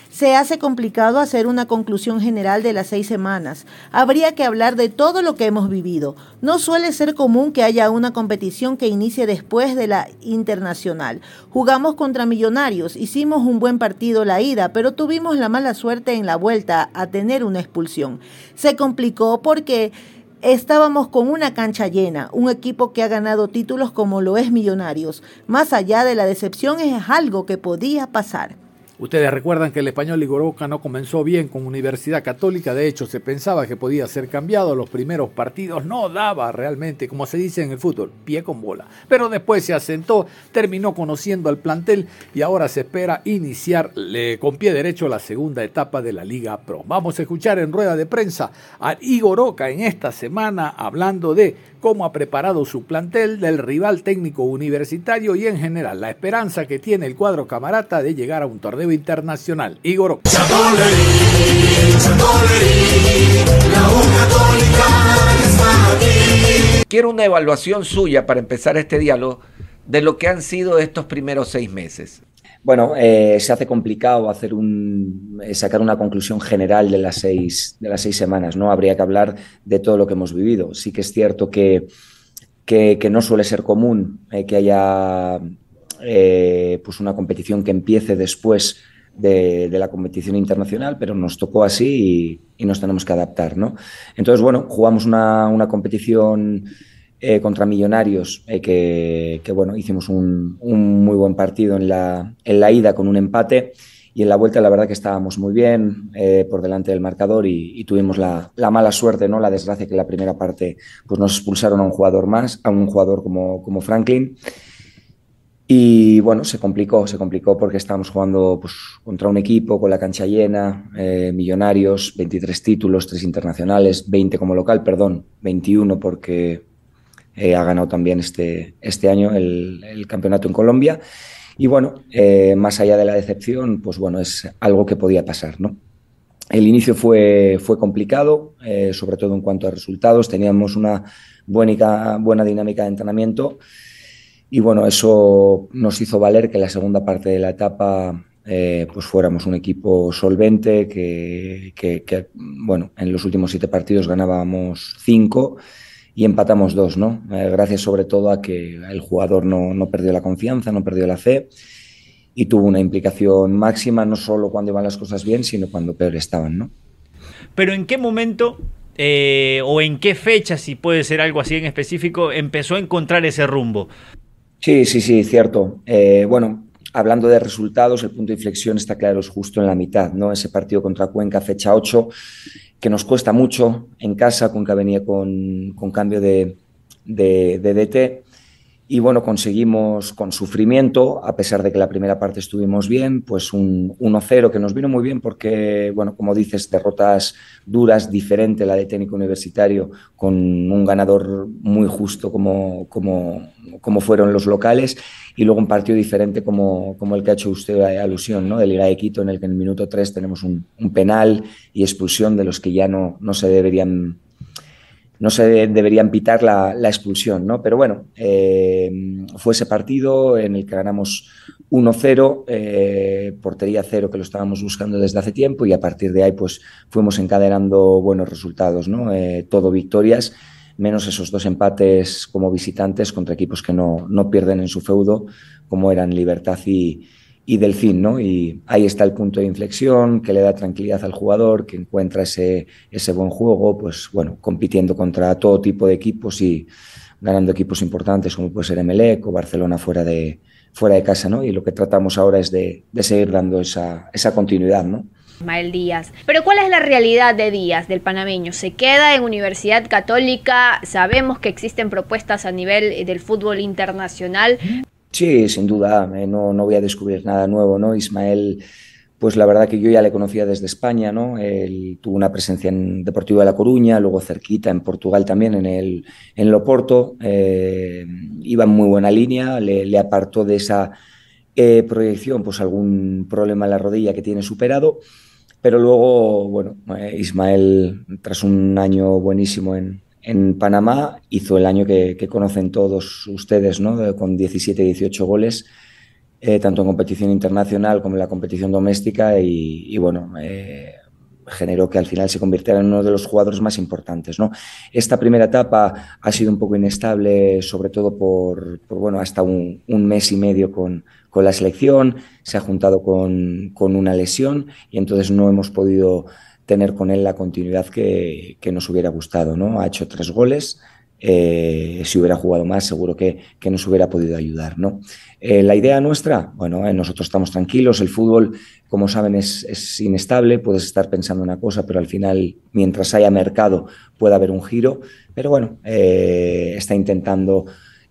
Se hace complicado hacer una conclusión general de las seis semanas. Habría que hablar de todo lo que hemos vivido. No suele ser común que haya una competición que inicie después de la internacional. Jugamos contra Millonarios, hicimos un buen partido la ida, pero tuvimos la mala suerte en la vuelta a tener una expulsión. Se complicó porque estábamos con una cancha llena, un equipo que ha ganado títulos como lo es Millonarios. Más allá de la decepción, es algo que podía pasar. Ustedes recuerdan que el Español Ligoroca no comenzó bien con Universidad Católica. De hecho, se pensaba que podía ser cambiado. Los primeros partidos no daba realmente, como se dice en el fútbol, pie con bola. Pero después se asentó, terminó conociendo al plantel y ahora se espera iniciar eh, con pie derecho la segunda etapa de la Liga Pro. Vamos a escuchar en rueda de prensa a Ligoroca en esta semana hablando de cómo ha preparado su plantel, del rival técnico universitario y en general la esperanza que tiene el cuadro camarata de llegar a un torneo internacional. Igor. Quiero una evaluación suya para empezar este diálogo de lo que han sido estos primeros seis meses. Bueno, eh, se hace complicado hacer un, sacar una conclusión general de las seis, de las seis semanas, ¿no? Habría que hablar de todo lo que hemos vivido. Sí que es cierto que, que, que no suele ser común eh, que haya... Eh, pues una competición que empiece después de, de la competición internacional, pero nos tocó así y, y nos tenemos que adaptar, ¿no? Entonces, bueno, jugamos una, una competición eh, contra Millonarios, eh, que, que, bueno, hicimos un, un muy buen partido en la, en la ida con un empate y en la vuelta la verdad que estábamos muy bien eh, por delante del marcador y, y tuvimos la, la mala suerte, ¿no? La desgracia que en la primera parte pues nos expulsaron a un jugador más, a un jugador como, como Franklin. Y bueno, se complicó, se complicó porque estábamos jugando pues, contra un equipo con la cancha llena, eh, Millonarios, veintitrés títulos, tres internacionales, veinte como local, perdón, veintiuno porque eh, ha ganado también este, este año el, el campeonato en Colombia. Y bueno, eh, más allá de la decepción, pues bueno, es algo que podía pasar, ¿no? El inicio fue, fue complicado, eh, sobre todo en cuanto a resultados. Teníamos una buena, buena dinámica de entrenamiento. Y bueno, eso nos hizo valer que en la segunda parte de la etapa eh, pues fuéramos un equipo solvente, que, que, que bueno, en los últimos siete partidos ganábamos cinco y empatamos dos, ¿no? Eh, gracias sobre todo a que el jugador no, no perdió la confianza, no perdió la fe y tuvo una implicación máxima, no solo cuando iban las cosas bien, sino cuando peor estaban, ¿no? Pero ¿en qué momento eh, o en qué fecha, si puede ser algo así en específico, empezó a encontrar ese rumbo? Sí, sí, sí, cierto. Eh, bueno, hablando de resultados, el punto de inflexión está claro, es justo en la mitad, ¿no? Ese partido contra Cuenca, fecha ocho, que nos cuesta mucho en casa. Cuenca venía con, con cambio de, de, de D T y, bueno, conseguimos con sufrimiento, a pesar de que la primera parte estuvimos bien, pues un uno cero que nos vino muy bien porque, bueno, como dices, derrotas duras, diferente la de Técnico Universitario, con un ganador muy justo como... como como fueron los locales, y luego un partido diferente como, como el que ha hecho usted alusión, ¿no? De Liga de Quito, en el que en el minuto tres tenemos un, un penal y expulsión de los que ya no, no se deberían no se deberían pitar la, la expulsión, ¿no? Pero bueno, eh, fue ese partido en el que ganamos uno cero, eh, portería cero, que lo estábamos buscando desde hace tiempo, y a partir de ahí pues fuimos encadenando buenos resultados, ¿no? Eh, todo victorias, menos esos dos empates como visitantes contra equipos que no, no pierden en su feudo, como eran Libertad y, y Delfín, ¿no? Y ahí está el punto de inflexión, que le da tranquilidad al jugador, que encuentra ese, ese buen juego, pues bueno, compitiendo contra todo tipo de equipos y ganando equipos importantes como puede ser Emelec o Barcelona fuera de, fuera de casa, ¿no? Y lo que tratamos ahora es de, de seguir dando esa, esa continuidad, ¿no? Ismael Díaz. Pero ¿cuál es la realidad de Díaz, del panameño? ¿Se queda en Universidad Católica? Sabemos que existen propuestas a nivel del fútbol internacional. Sí, sin duda, no, no voy a descubrir nada nuevo, ¿no? Ismael, pues la verdad que yo ya le conocía desde España, ¿no? Él tuvo una presencia en Deportivo de La Coruña, luego cerquita en Portugal también, en el en Loporto. Eh, iba en muy buena línea, le, le apartó de esa eh, proyección pues algún problema en la rodilla que tiene superado. Pero luego, bueno, Ismael, tras un año buenísimo en, en Panamá, hizo el año que, que conocen todos ustedes, ¿no? Con diecisiete, dieciocho goles, eh, tanto en competición internacional como en la competición doméstica. Y, y bueno, eh, generó que al final se convirtiera en uno de los jugadores más importantes, ¿no? Esta primera etapa ha sido un poco inestable, sobre todo por, por bueno, hasta un, un mes y medio con... con la selección, se ha juntado con, con una lesión y entonces no hemos podido tener con él la continuidad que, que nos hubiera gustado, ¿no? Ha hecho tres goles, Eh, si hubiera jugado más, seguro que, que nos hubiera podido ayudar, ¿no? Eh, la idea nuestra, bueno, eh, nosotros estamos tranquilos, el fútbol, como saben, es, es inestable, puedes estar pensando una cosa, pero al final, mientras haya mercado, puede haber un giro, pero bueno, eh, está intentando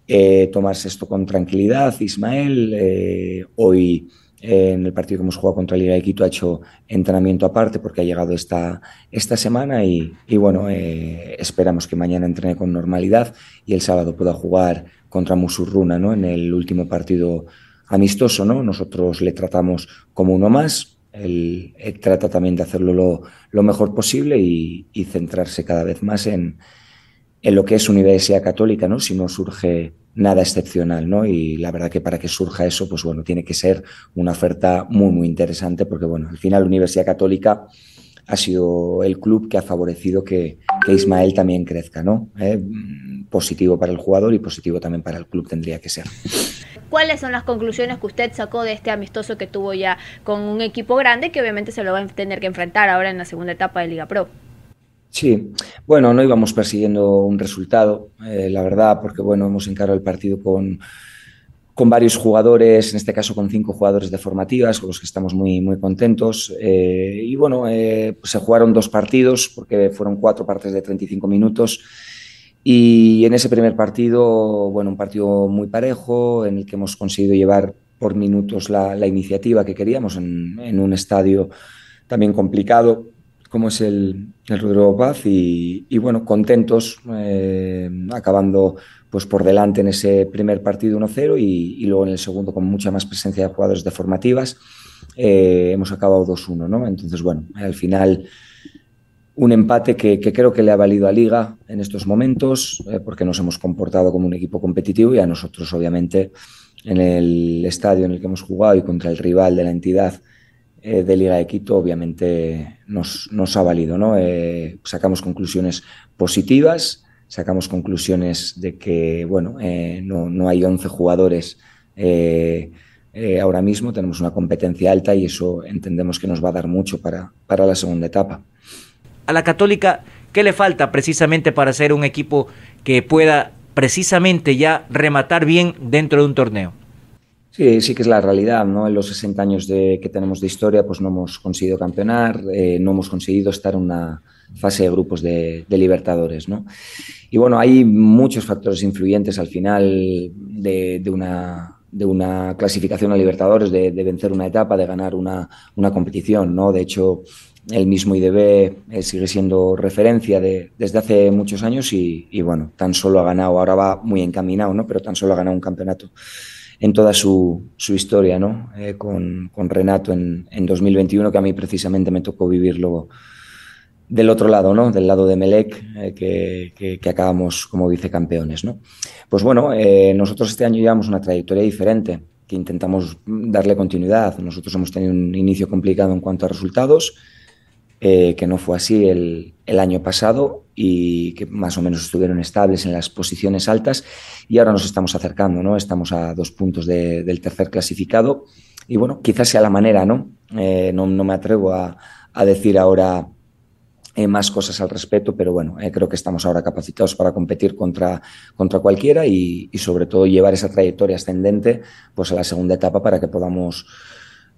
eh, tomarse esto con tranquilidad. Ismael, eh, hoy... en el partido que hemos jugado contra Liga de Quito ha hecho entrenamiento aparte porque ha llegado esta, esta semana y, y bueno, eh, esperamos que mañana entrene con normalidad y el sábado pueda jugar contra Musurruna, ¿no? En el último partido amistoso, ¿no? Nosotros le tratamos como uno más, él, él trata también de hacerlo lo, lo mejor posible y, y centrarse cada vez más en, en lo que es Universidad Católica, ¿no? Si no surge nada excepcional, ¿no? Y la verdad que para que surja eso, pues bueno, tiene que ser una oferta muy, muy interesante porque, bueno, al final la Universidad Católica ha sido el club que ha favorecido que, que Ismael también crezca, ¿no? Eh, positivo para el jugador y positivo también para el club tendría que ser. ¿Cuáles son las conclusiones que usted sacó de este amistoso que tuvo ya con un equipo grande que obviamente se lo va a tener que enfrentar ahora en la segunda etapa de Liga Pro? Sí, bueno, no íbamos persiguiendo un resultado, eh, la verdad, porque bueno, hemos encarado el partido con, con varios jugadores, en este caso con cinco jugadores de formativas, con los que estamos muy, muy contentos. Eh, y bueno, eh, pues se jugaron dos partidos, porque fueron cuatro partes de treinta y cinco minutos. Y en ese primer partido, bueno, un partido muy parejo, en el que hemos conseguido llevar por minutos la, la iniciativa que queríamos en, en un estadio también complicado, como es el, el Rodrigo Paz, y, y bueno, contentos, eh, acabando pues por delante en ese primer partido uno cero y, y luego en el segundo con mucha más presencia de jugadores de formativas, eh, hemos acabado dos uno, ¿no? Entonces, bueno, al final un empate que, que creo que le ha valido a Liga en estos momentos, eh, porque nos hemos comportado como un equipo competitivo y a nosotros, obviamente, en el estadio en el que hemos jugado y contra el rival de la entidad de Liga de Quito, obviamente nos, nos ha valido, ¿no? Eh, sacamos conclusiones positivas, sacamos conclusiones de que, bueno, eh, no, no hay once jugadores eh, eh, ahora mismo, tenemos una competencia alta y eso entendemos que nos va a dar mucho para, para la segunda etapa. A la Católica, ¿qué le falta precisamente para ser un equipo que pueda precisamente ya rematar bien dentro de un torneo? Sí, sí que es la realidad, ¿no? En los sesenta años de, que tenemos de historia, pues no hemos conseguido campeonar, eh, no hemos conseguido estar en una fase de grupos de, de Libertadores, ¿no? Y bueno, hay muchos factores influyentes al final de, de, una, de una clasificación a Libertadores, de, de vencer una etapa, de ganar una, una competición, ¿no? De hecho, el mismo I D B sigue siendo referencia de, desde hace muchos años y, y bueno, tan solo ha ganado, ahora va muy encaminado, ¿no? Pero tan solo ha ganado un campeonato en toda su, su historia, ¿no? Eh, con, con Renato en, en dos mil veintiuno, que a mí precisamente me tocó vivirlo del otro lado, ¿no? Del lado de Emelec, eh, que, que, que acabamos como vicecampeones, ¿no? Pues bueno, eh, nosotros este año llevamos una trayectoria diferente, que intentamos darle continuidad. Nosotros hemos tenido un inicio complicado en cuanto a resultados, eh, que no fue así el, el año pasado, y que más o menos estuvieron estables en las posiciones altas y ahora nos estamos acercando, ¿no? Estamos a dos puntos de, del tercer clasificado y bueno, quizás sea la manera, ¿no? Eh, no, no me atrevo a, a decir ahora eh, más cosas al respecto, pero bueno, eh, creo que estamos ahora capacitados para competir contra, contra cualquiera y, y sobre todo llevar esa trayectoria ascendente pues a la segunda etapa para que podamos,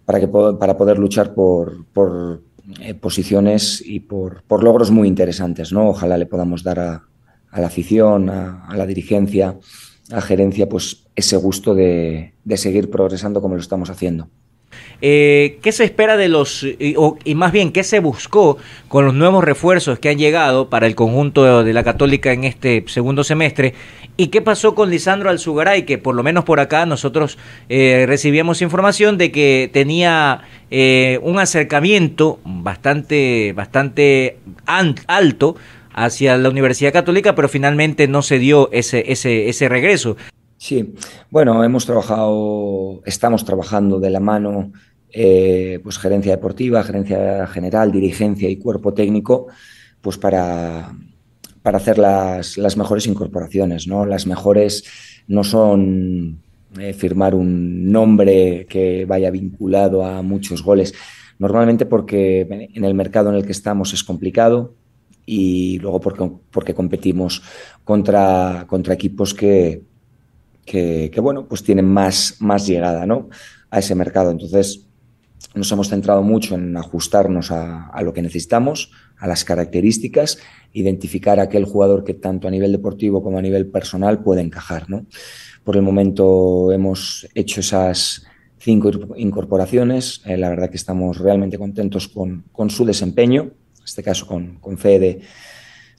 para, que, para poder luchar por... por Eh, posiciones y por, por logros muy interesantes, ¿no? Ojalá le podamos dar a, a la afición, a, a la dirigencia, a gerencia, pues ese gusto de, de seguir progresando como lo estamos haciendo. Eh, ¿Qué se espera de los, y, o, y más bien, qué se buscó con los nuevos refuerzos que han llegado para el conjunto de la Católica en este segundo semestre? ¿Y qué pasó con Lisandro Alzugaray? Que por lo menos por acá nosotros eh, recibíamos información de que tenía eh, un acercamiento bastante, bastante alto hacia la Universidad Católica, pero finalmente no se dio ese, ese, ese regreso. Sí, bueno, hemos trabajado, estamos trabajando de la mano, eh, pues gerencia deportiva, gerencia general, dirigencia y cuerpo técnico, pues para, para hacer las, las mejores incorporaciones, ¿no? Las mejores no son eh, firmar un nombre que vaya vinculado a muchos goles, normalmente porque en el mercado en el que estamos es complicado. y luego porque, porque competimos contra, contra equipos que, que, que bueno, pues tienen más, más llegada, ¿no?, a ese mercado. Entonces nos hemos centrado mucho en ajustarnos a, a lo que necesitamos, a las características, identificar aquel jugador que tanto a nivel deportivo como a nivel personal puede encajar, ¿no? Por el momento hemos hecho esas cinco incorporaciones. Eh, la verdad que estamos realmente contentos con, con su desempeño, en este caso con, con Fede,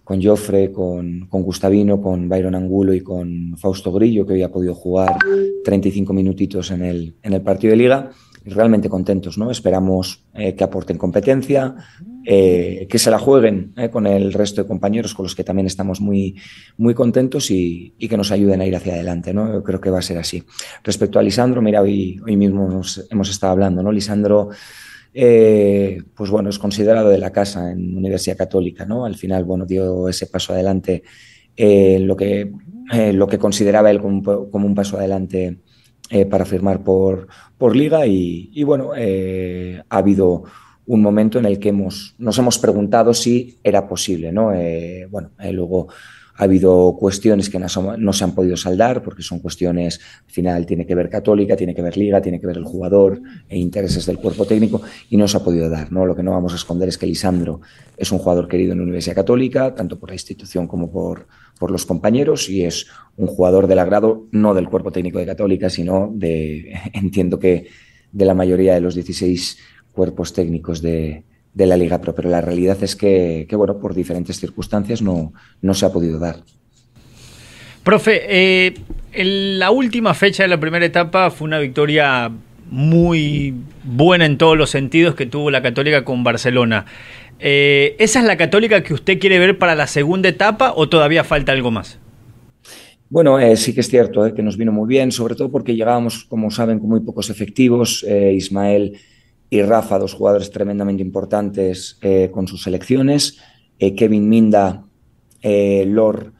con Jofre, con, con Gustavino, con Byron Angulo y con Fausto Grillo, que hoy ha podido jugar treinta y cinco minutitos en el, en el partido de Liga. Realmente contentos, ¿no? Esperamos eh, que aporten competencia, eh, que se la jueguen eh, con el resto de compañeros con los que también estamos muy, muy contentos y, y que nos ayuden a ir hacia adelante, ¿no? Yo creo que va a ser así. Respecto a Lisandro, mira, hoy, hoy mismo nos hemos estado hablando, ¿no? Lisandro, eh, pues bueno, es considerado de la casa en Universidad Católica, ¿no? Al final, bueno, dio ese paso adelante, eh, lo que, eh, lo que consideraba él como, como un paso adelante Eh, para firmar por, por Liga y, y bueno, eh, ha habido un momento en el que hemos, nos hemos preguntado si era posible, ¿no? Eh, bueno, eh, luego ha habido cuestiones que no, son, no se han podido saldar porque son cuestiones, al final tiene que ver Católica, tiene que ver Liga, tiene que ver el jugador e intereses del cuerpo técnico y no se ha podido dar, ¿no? Lo que no vamos a esconder es que Lisandro es un jugador querido en la Universidad Católica, tanto por la institución como por... por los compañeros, y es un jugador del agrado, no del cuerpo técnico de Católica, sino de, entiendo que de la mayoría de los dieciséis cuerpos técnicos de, de la Liga Pro, pero la realidad es que, que bueno, por diferentes circunstancias no, no se ha podido dar. Profe, eh, en la última fecha de la primera etapa fue una victoria muy buena en todos los sentidos que tuvo la Católica con Barcelona. Eh, ¿Esa es la Católica que usted quiere ver para la segunda etapa o todavía falta algo más? Bueno, eh, sí que es cierto eh, que nos vino muy bien, sobre todo porque llegábamos, como saben, con muy pocos efectivos. Eh, Ismael y Rafa, dos jugadores tremendamente importantes eh, con sus selecciones. Eh, Kevin Minda, eh, Lor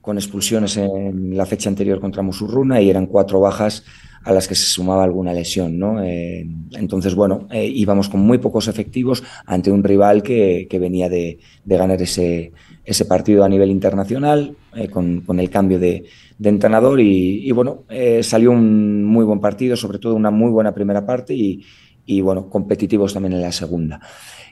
con expulsiones en la fecha anterior contra Musurruna, y eran cuatro bajas a las que se sumaba alguna lesión, ¿no? Eh, entonces, bueno, eh, íbamos con muy pocos efectivos ante un rival que, que venía de, de ganar ese, ese partido a nivel internacional, eh, con, con el cambio de, de entrenador y, y bueno, eh, salió un muy buen partido, sobre todo una muy buena primera parte y, y bueno, competitivos también en la segunda.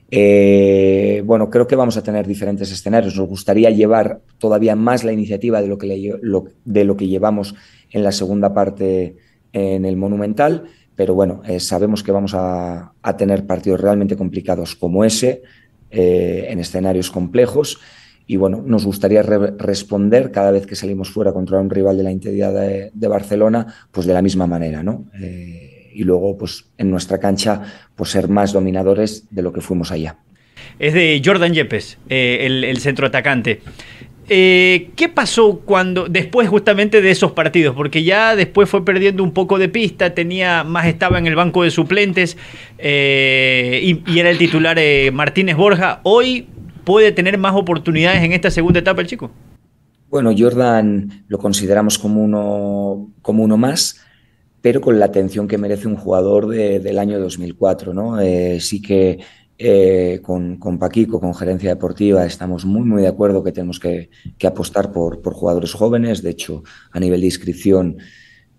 Eh, bueno, creo que vamos a tener diferentes escenarios. Nos gustaría llevar todavía más la iniciativa de lo que, le, lo, de lo que llevamos en la segunda parte en el Monumental, pero bueno, eh, sabemos que vamos a, a tener partidos realmente complicados como ese, eh, en escenarios complejos, y bueno, nos gustaría re- responder cada vez que salimos fuera contra un rival de la entidad de, de Barcelona, pues de la misma manera, ¿no? Eh, y luego, pues en nuestra cancha, pues ser más dominadores de lo que fuimos allá. Es de Jordan Yepes, eh, el, el centroatacante. Eh, ¿Qué pasó cuando después justamente de esos partidos? Porque ya después fue perdiendo un poco de pista, tenía más estaba en el banco de suplentes eh, y, y era el titular eh, Martínez Borja. ¿Hoy puede tener más oportunidades en esta segunda etapa el chico? Bueno, Jordan lo consideramos como uno, como uno más, pero con la atención que merece un jugador de, del año dos mil cuatro, ¿no? Eh, sí que... Eh, con, con Paquico, con Gerencia Deportiva, estamos muy muy de acuerdo que tenemos que, que apostar por, por jugadores jóvenes. De hecho, a nivel de inscripción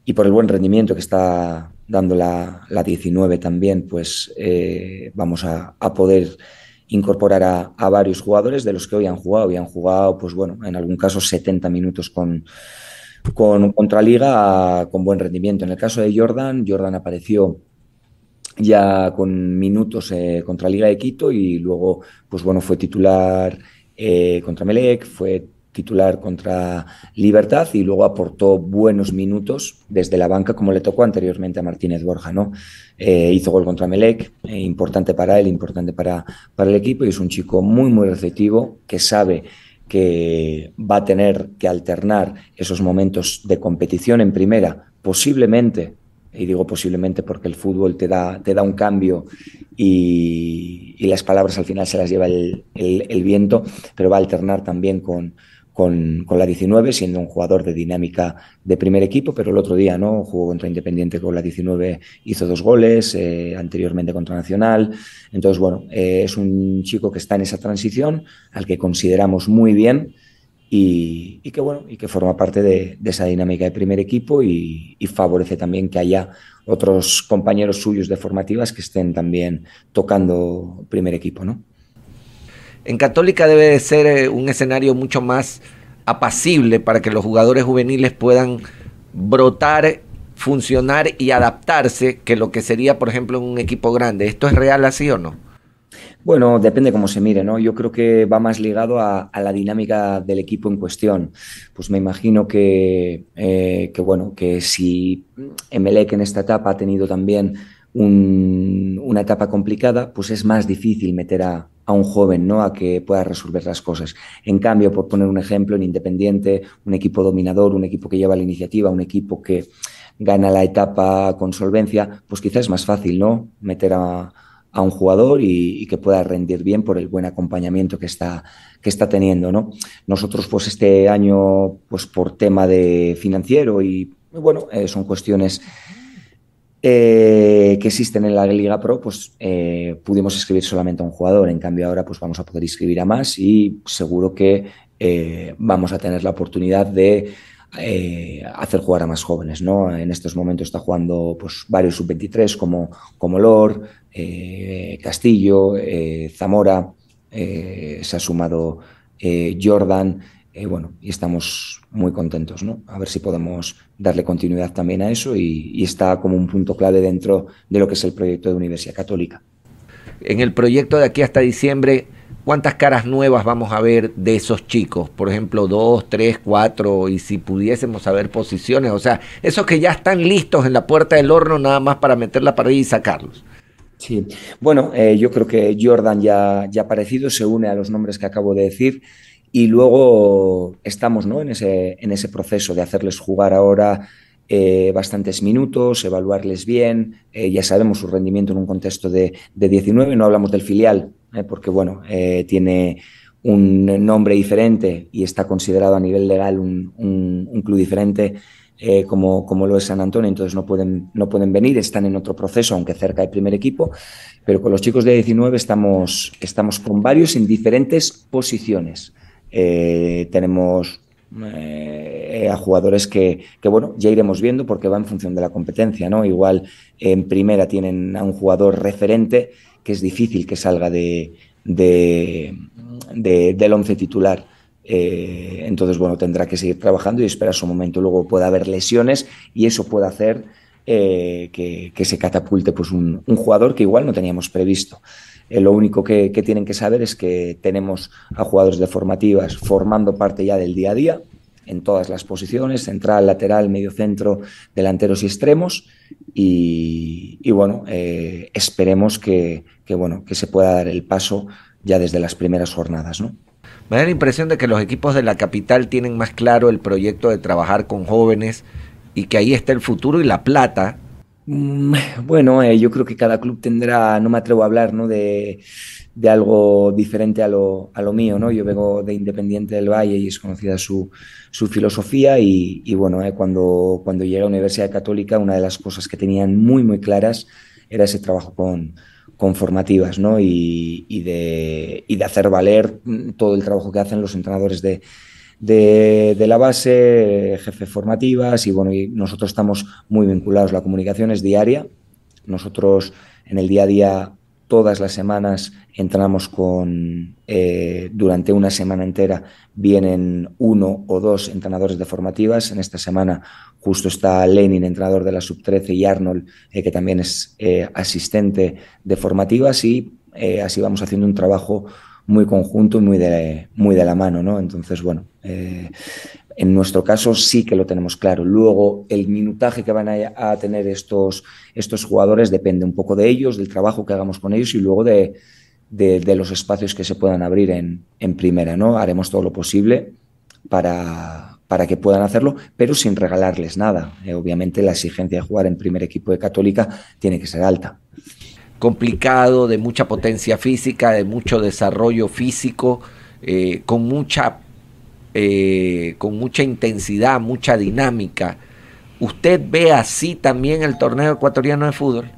y por el buen rendimiento que está dando la, la diecinueve también, pues eh, vamos a, a poder incorporar a, a varios jugadores de los que hoy han jugado y han jugado, pues bueno, en algún caso setenta minutos con, con Contraliga con buen rendimiento. En el caso de Jordan, Jordan apareció ya con minutos eh, contra Liga de Quito y luego, pues bueno, fue titular eh, contra Emelec, fue titular contra Libertad y luego aportó buenos minutos desde la banca, como le tocó anteriormente a Martínez Borja, ¿no? Eh, hizo gol contra Emelec, eh, importante para él, importante para, para el equipo, y es un chico muy, muy receptivo que sabe que va a tener que alternar esos momentos de competición en primera, posiblemente. Y digo posiblemente porque el fútbol te da, te da un cambio y, y las palabras al final se las lleva el, el, el viento, pero va a alternar también con, con, con la diecinueve, siendo un jugador de dinámica de primer equipo, pero el otro día no jugó contra Independiente con la diecinueve, hizo dos goles, eh, anteriormente contra Nacional. Entonces, bueno, eh, es un chico que está en esa transición, al que consideramos muy bien y, y, que, bueno, y que forma parte de, de esa dinámica de primer equipo y, y favorece también que haya otros compañeros suyos de formativas que estén también tocando primer equipo, ¿no? En Católica debe de ser un escenario mucho más apacible para que los jugadores juveniles puedan brotar, funcionar y adaptarse que lo que sería, por ejemplo, en un equipo grande. ¿Esto es real así o no? Bueno, depende cómo se mire, ¿no? Yo creo que va más ligado a, a la dinámica del equipo en cuestión. Pues me imagino que, eh, que bueno, que si Emelec en esta etapa ha tenido también un, una etapa complicada, pues es más difícil meter a a un joven, ¿no?, a que pueda resolver las cosas. En cambio, por poner un ejemplo, en Independiente, un equipo dominador, un equipo que lleva la iniciativa, un equipo que gana la etapa con solvencia, pues quizás es más fácil, ¿no?, meter a, a un jugador y, y que pueda rendir bien por el buen acompañamiento que está, que está teniendo, ¿no? Nosotros, pues este año, pues por tema de financiero y, bueno, eh, son cuestiones Eh, que existen en la Liga Pro, pues eh, pudimos inscribir solamente a un jugador. En cambio ahora pues vamos a poder inscribir a más y seguro que eh, vamos a tener la oportunidad de eh, hacer jugar a más jóvenes, ¿no? En estos momentos está jugando pues varios sub veintitrés como, como Lor, eh, Castillo, eh, Zamora, eh, se ha sumado eh, Jordan. Eh, bueno, y estamos muy contentos, ¿no? A ver si podemos darle continuidad también a eso y, y está como un punto clave dentro de lo que es el proyecto de Universidad Católica. En el proyecto de aquí hasta diciembre, ¿cuántas caras nuevas vamos a ver de esos chicos? Por ejemplo, dos, tres, cuatro, y si pudiésemos saber posiciones, o sea, esos que ya están listos en la puerta del horno nada más para meter la parrilla y sacarlos. Sí, bueno, eh, yo creo que Jordan ya, ya aparecido, se une a los nombres que acabo de decir. Y luego estamos, ¿no?, en ese, en ese proceso de hacerles jugar ahora eh, bastantes minutos, evaluarles bien. Eh, ya sabemos su rendimiento en un contexto de, de diecinueve, no hablamos del filial, eh, porque bueno, eh, tiene un nombre diferente y está considerado a nivel legal un, un, un club diferente eh, como, como lo es San Antonio, entonces no pueden, no pueden venir, están en otro proceso, aunque cerca del primer equipo, pero con los chicos de diecinueve estamos, estamos con varios en diferentes posiciones. Eh, tenemos eh, a jugadores que, que, bueno, ya iremos viendo porque va en función de la competencia, ¿no? Igual en primera tienen a un jugador referente que es difícil que salga de, de, de, del once titular. Eh, entonces, bueno, tendrá que seguir trabajando y esperar su momento. Luego puede haber lesiones y eso puede hacer eh, que, que se catapulte pues, un, un jugador que igual no teníamos previsto. Eh, lo único que, que tienen que saber es que tenemos a jugadores de formativas formando parte ya del día a día en todas las posiciones, central, lateral, mediocentro, delanteros y extremos y, y bueno, eh, esperemos que, que, bueno, que se pueda dar el paso ya desde las primeras jornadas, ¿no? Me da la impresión de que los equipos de la capital tienen más claro el proyecto de trabajar con jóvenes y que ahí está el futuro y la plata. Bueno, eh, yo creo que cada club tendrá, no me atrevo a hablar, ¿no?, de, de algo diferente a lo, a lo mío, ¿no? Yo vengo de Independiente del Valle y es conocida su, su filosofía y, y bueno, eh, cuando, cuando llegué a la Universidad Católica una de las cosas que tenían muy muy claras era ese trabajo con, con formativas, ¿no? y, y, de, y de hacer valer todo el trabajo que hacen los entrenadores de De, de la base, jefes formativas y bueno, y nosotros estamos muy vinculados, la comunicación es diaria, nosotros en el día a día todas las semanas entrenamos con, eh, durante una semana entera vienen uno o dos entrenadores de formativas, en esta semana justo está Lenin, entrenador de la sub trece y Arnold, eh, que también es eh, asistente de formativas y eh, así vamos haciendo un trabajo muy conjunto, muy de, muy de la mano, ¿no? Entonces, bueno, eh, en nuestro caso sí que lo tenemos claro. Luego, el minutaje que van a, a tener estos, estos jugadores depende un poco de ellos, del trabajo que hagamos con ellos y luego de, de, de los espacios que se puedan abrir en, en primera, ¿no? Haremos todo lo posible para, para que puedan hacerlo, pero sin regalarles nada. Eh, obviamente, la exigencia de jugar en primer equipo de Católica tiene que ser alta. Complicado, de mucha potencia física, de mucho desarrollo físico, eh, con mucha eh, con mucha intensidad, mucha dinámica. ¿Usted ve así también el torneo ecuatoriano de fútbol?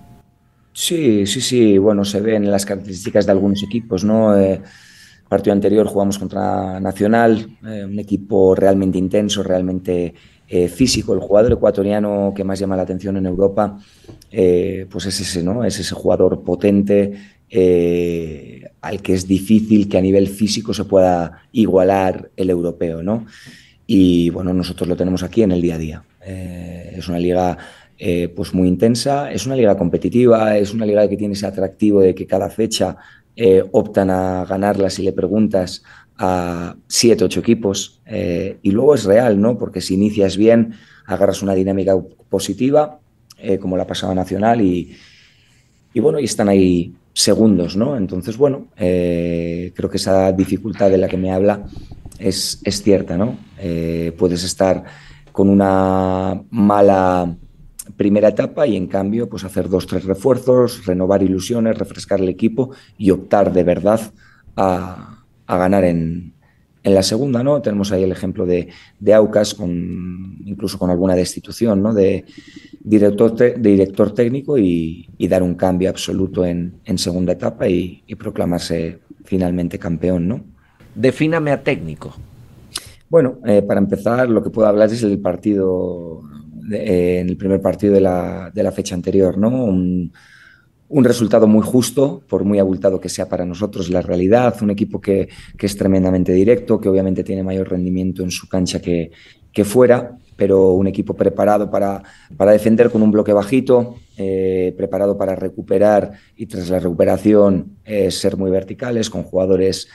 Sí, sí, sí. Bueno, se ven las características de algunos equipos, ¿no? Eh, el partido anterior jugamos contra Nacional, eh, un equipo realmente intenso, realmente eh, físico. El jugador ecuatoriano que más llama la atención en Europa, eh, pues es ese, ¿no? Es ese jugador potente, eh, al que es difícil que a nivel físico se pueda igualar el europeo, ¿no? Y bueno, nosotros lo tenemos aquí en el día a día. Eh, es una liga... Eh, pues muy intensa, es una liga competitiva, es una liga que tiene ese atractivo de que cada fecha eh, optan a ganarla si le preguntas a siete, ocho equipos, eh, y luego es real, ¿no? Porque si inicias bien, agarras una dinámica positiva, eh, como la pasada Nacional, y, y bueno, y están ahí segundos, ¿no? Entonces, bueno, eh, creo que esa dificultad de la que me habla es, es cierta, ¿no? Eh, puedes estar con una mala primera etapa y en cambio pues hacer dos, tres refuerzos, renovar ilusiones, refrescar el equipo y optar de verdad a, a ganar en, en la segunda, ¿no? Tenemos ahí el ejemplo de, de Aucas, con, incluso con alguna destitución, ¿no? de director, te, de director técnico y, y dar un cambio absoluto en, en segunda etapa y, y proclamarse finalmente campeón, ¿no? Defíname a técnico. Bueno, eh, para empezar lo que puedo hablar es el partido... De, en el primer partido de la, de la fecha anterior, ¿no? Un, un resultado muy justo, por muy abultado que sea para nosotros la realidad, un equipo que, que es tremendamente directo, que obviamente tiene mayor rendimiento en su cancha que, que fuera, pero un equipo preparado para, para defender con un bloque bajito, eh, preparado para recuperar y tras la recuperación eh, ser muy verticales, con jugadores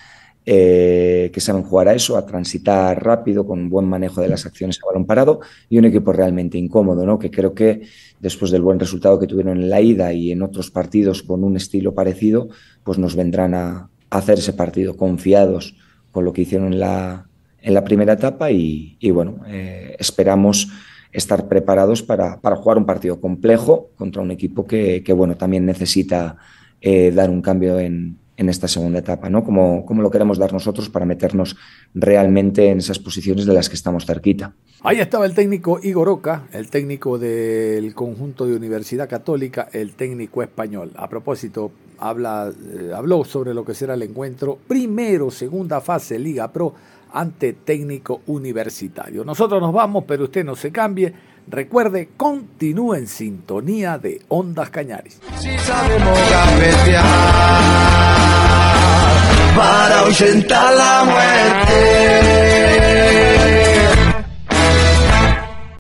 Eh, que saben jugar a eso, a transitar rápido, con buen manejo de las acciones a balón parado, y un equipo realmente incómodo, ¿no? Que creo que después del buen resultado que tuvieron en la ida y en otros partidos con un estilo parecido, pues nos vendrán a, a hacer ese partido confiados con lo que hicieron en la, en la primera etapa y, y bueno, eh, esperamos estar preparados para, para jugar un partido complejo contra un equipo que, que bueno, también necesita eh, dar un cambio en en esta segunda etapa, ¿no? Como, como lo queremos dar nosotros para meternos realmente en esas posiciones de las que estamos cerquita. Ahí estaba el técnico Igor Oca, el técnico del conjunto de Universidad Católica, el técnico español. A propósito, habla, eh, habló sobre lo que será el encuentro primero, segunda fase Liga Pro ante Técnico Universitario. Nosotros nos vamos, pero usted no se cambie. Recuerde, continúe en sintonía de Ondas Cañaris. Si sabemos cafetear para ausentar la muerte.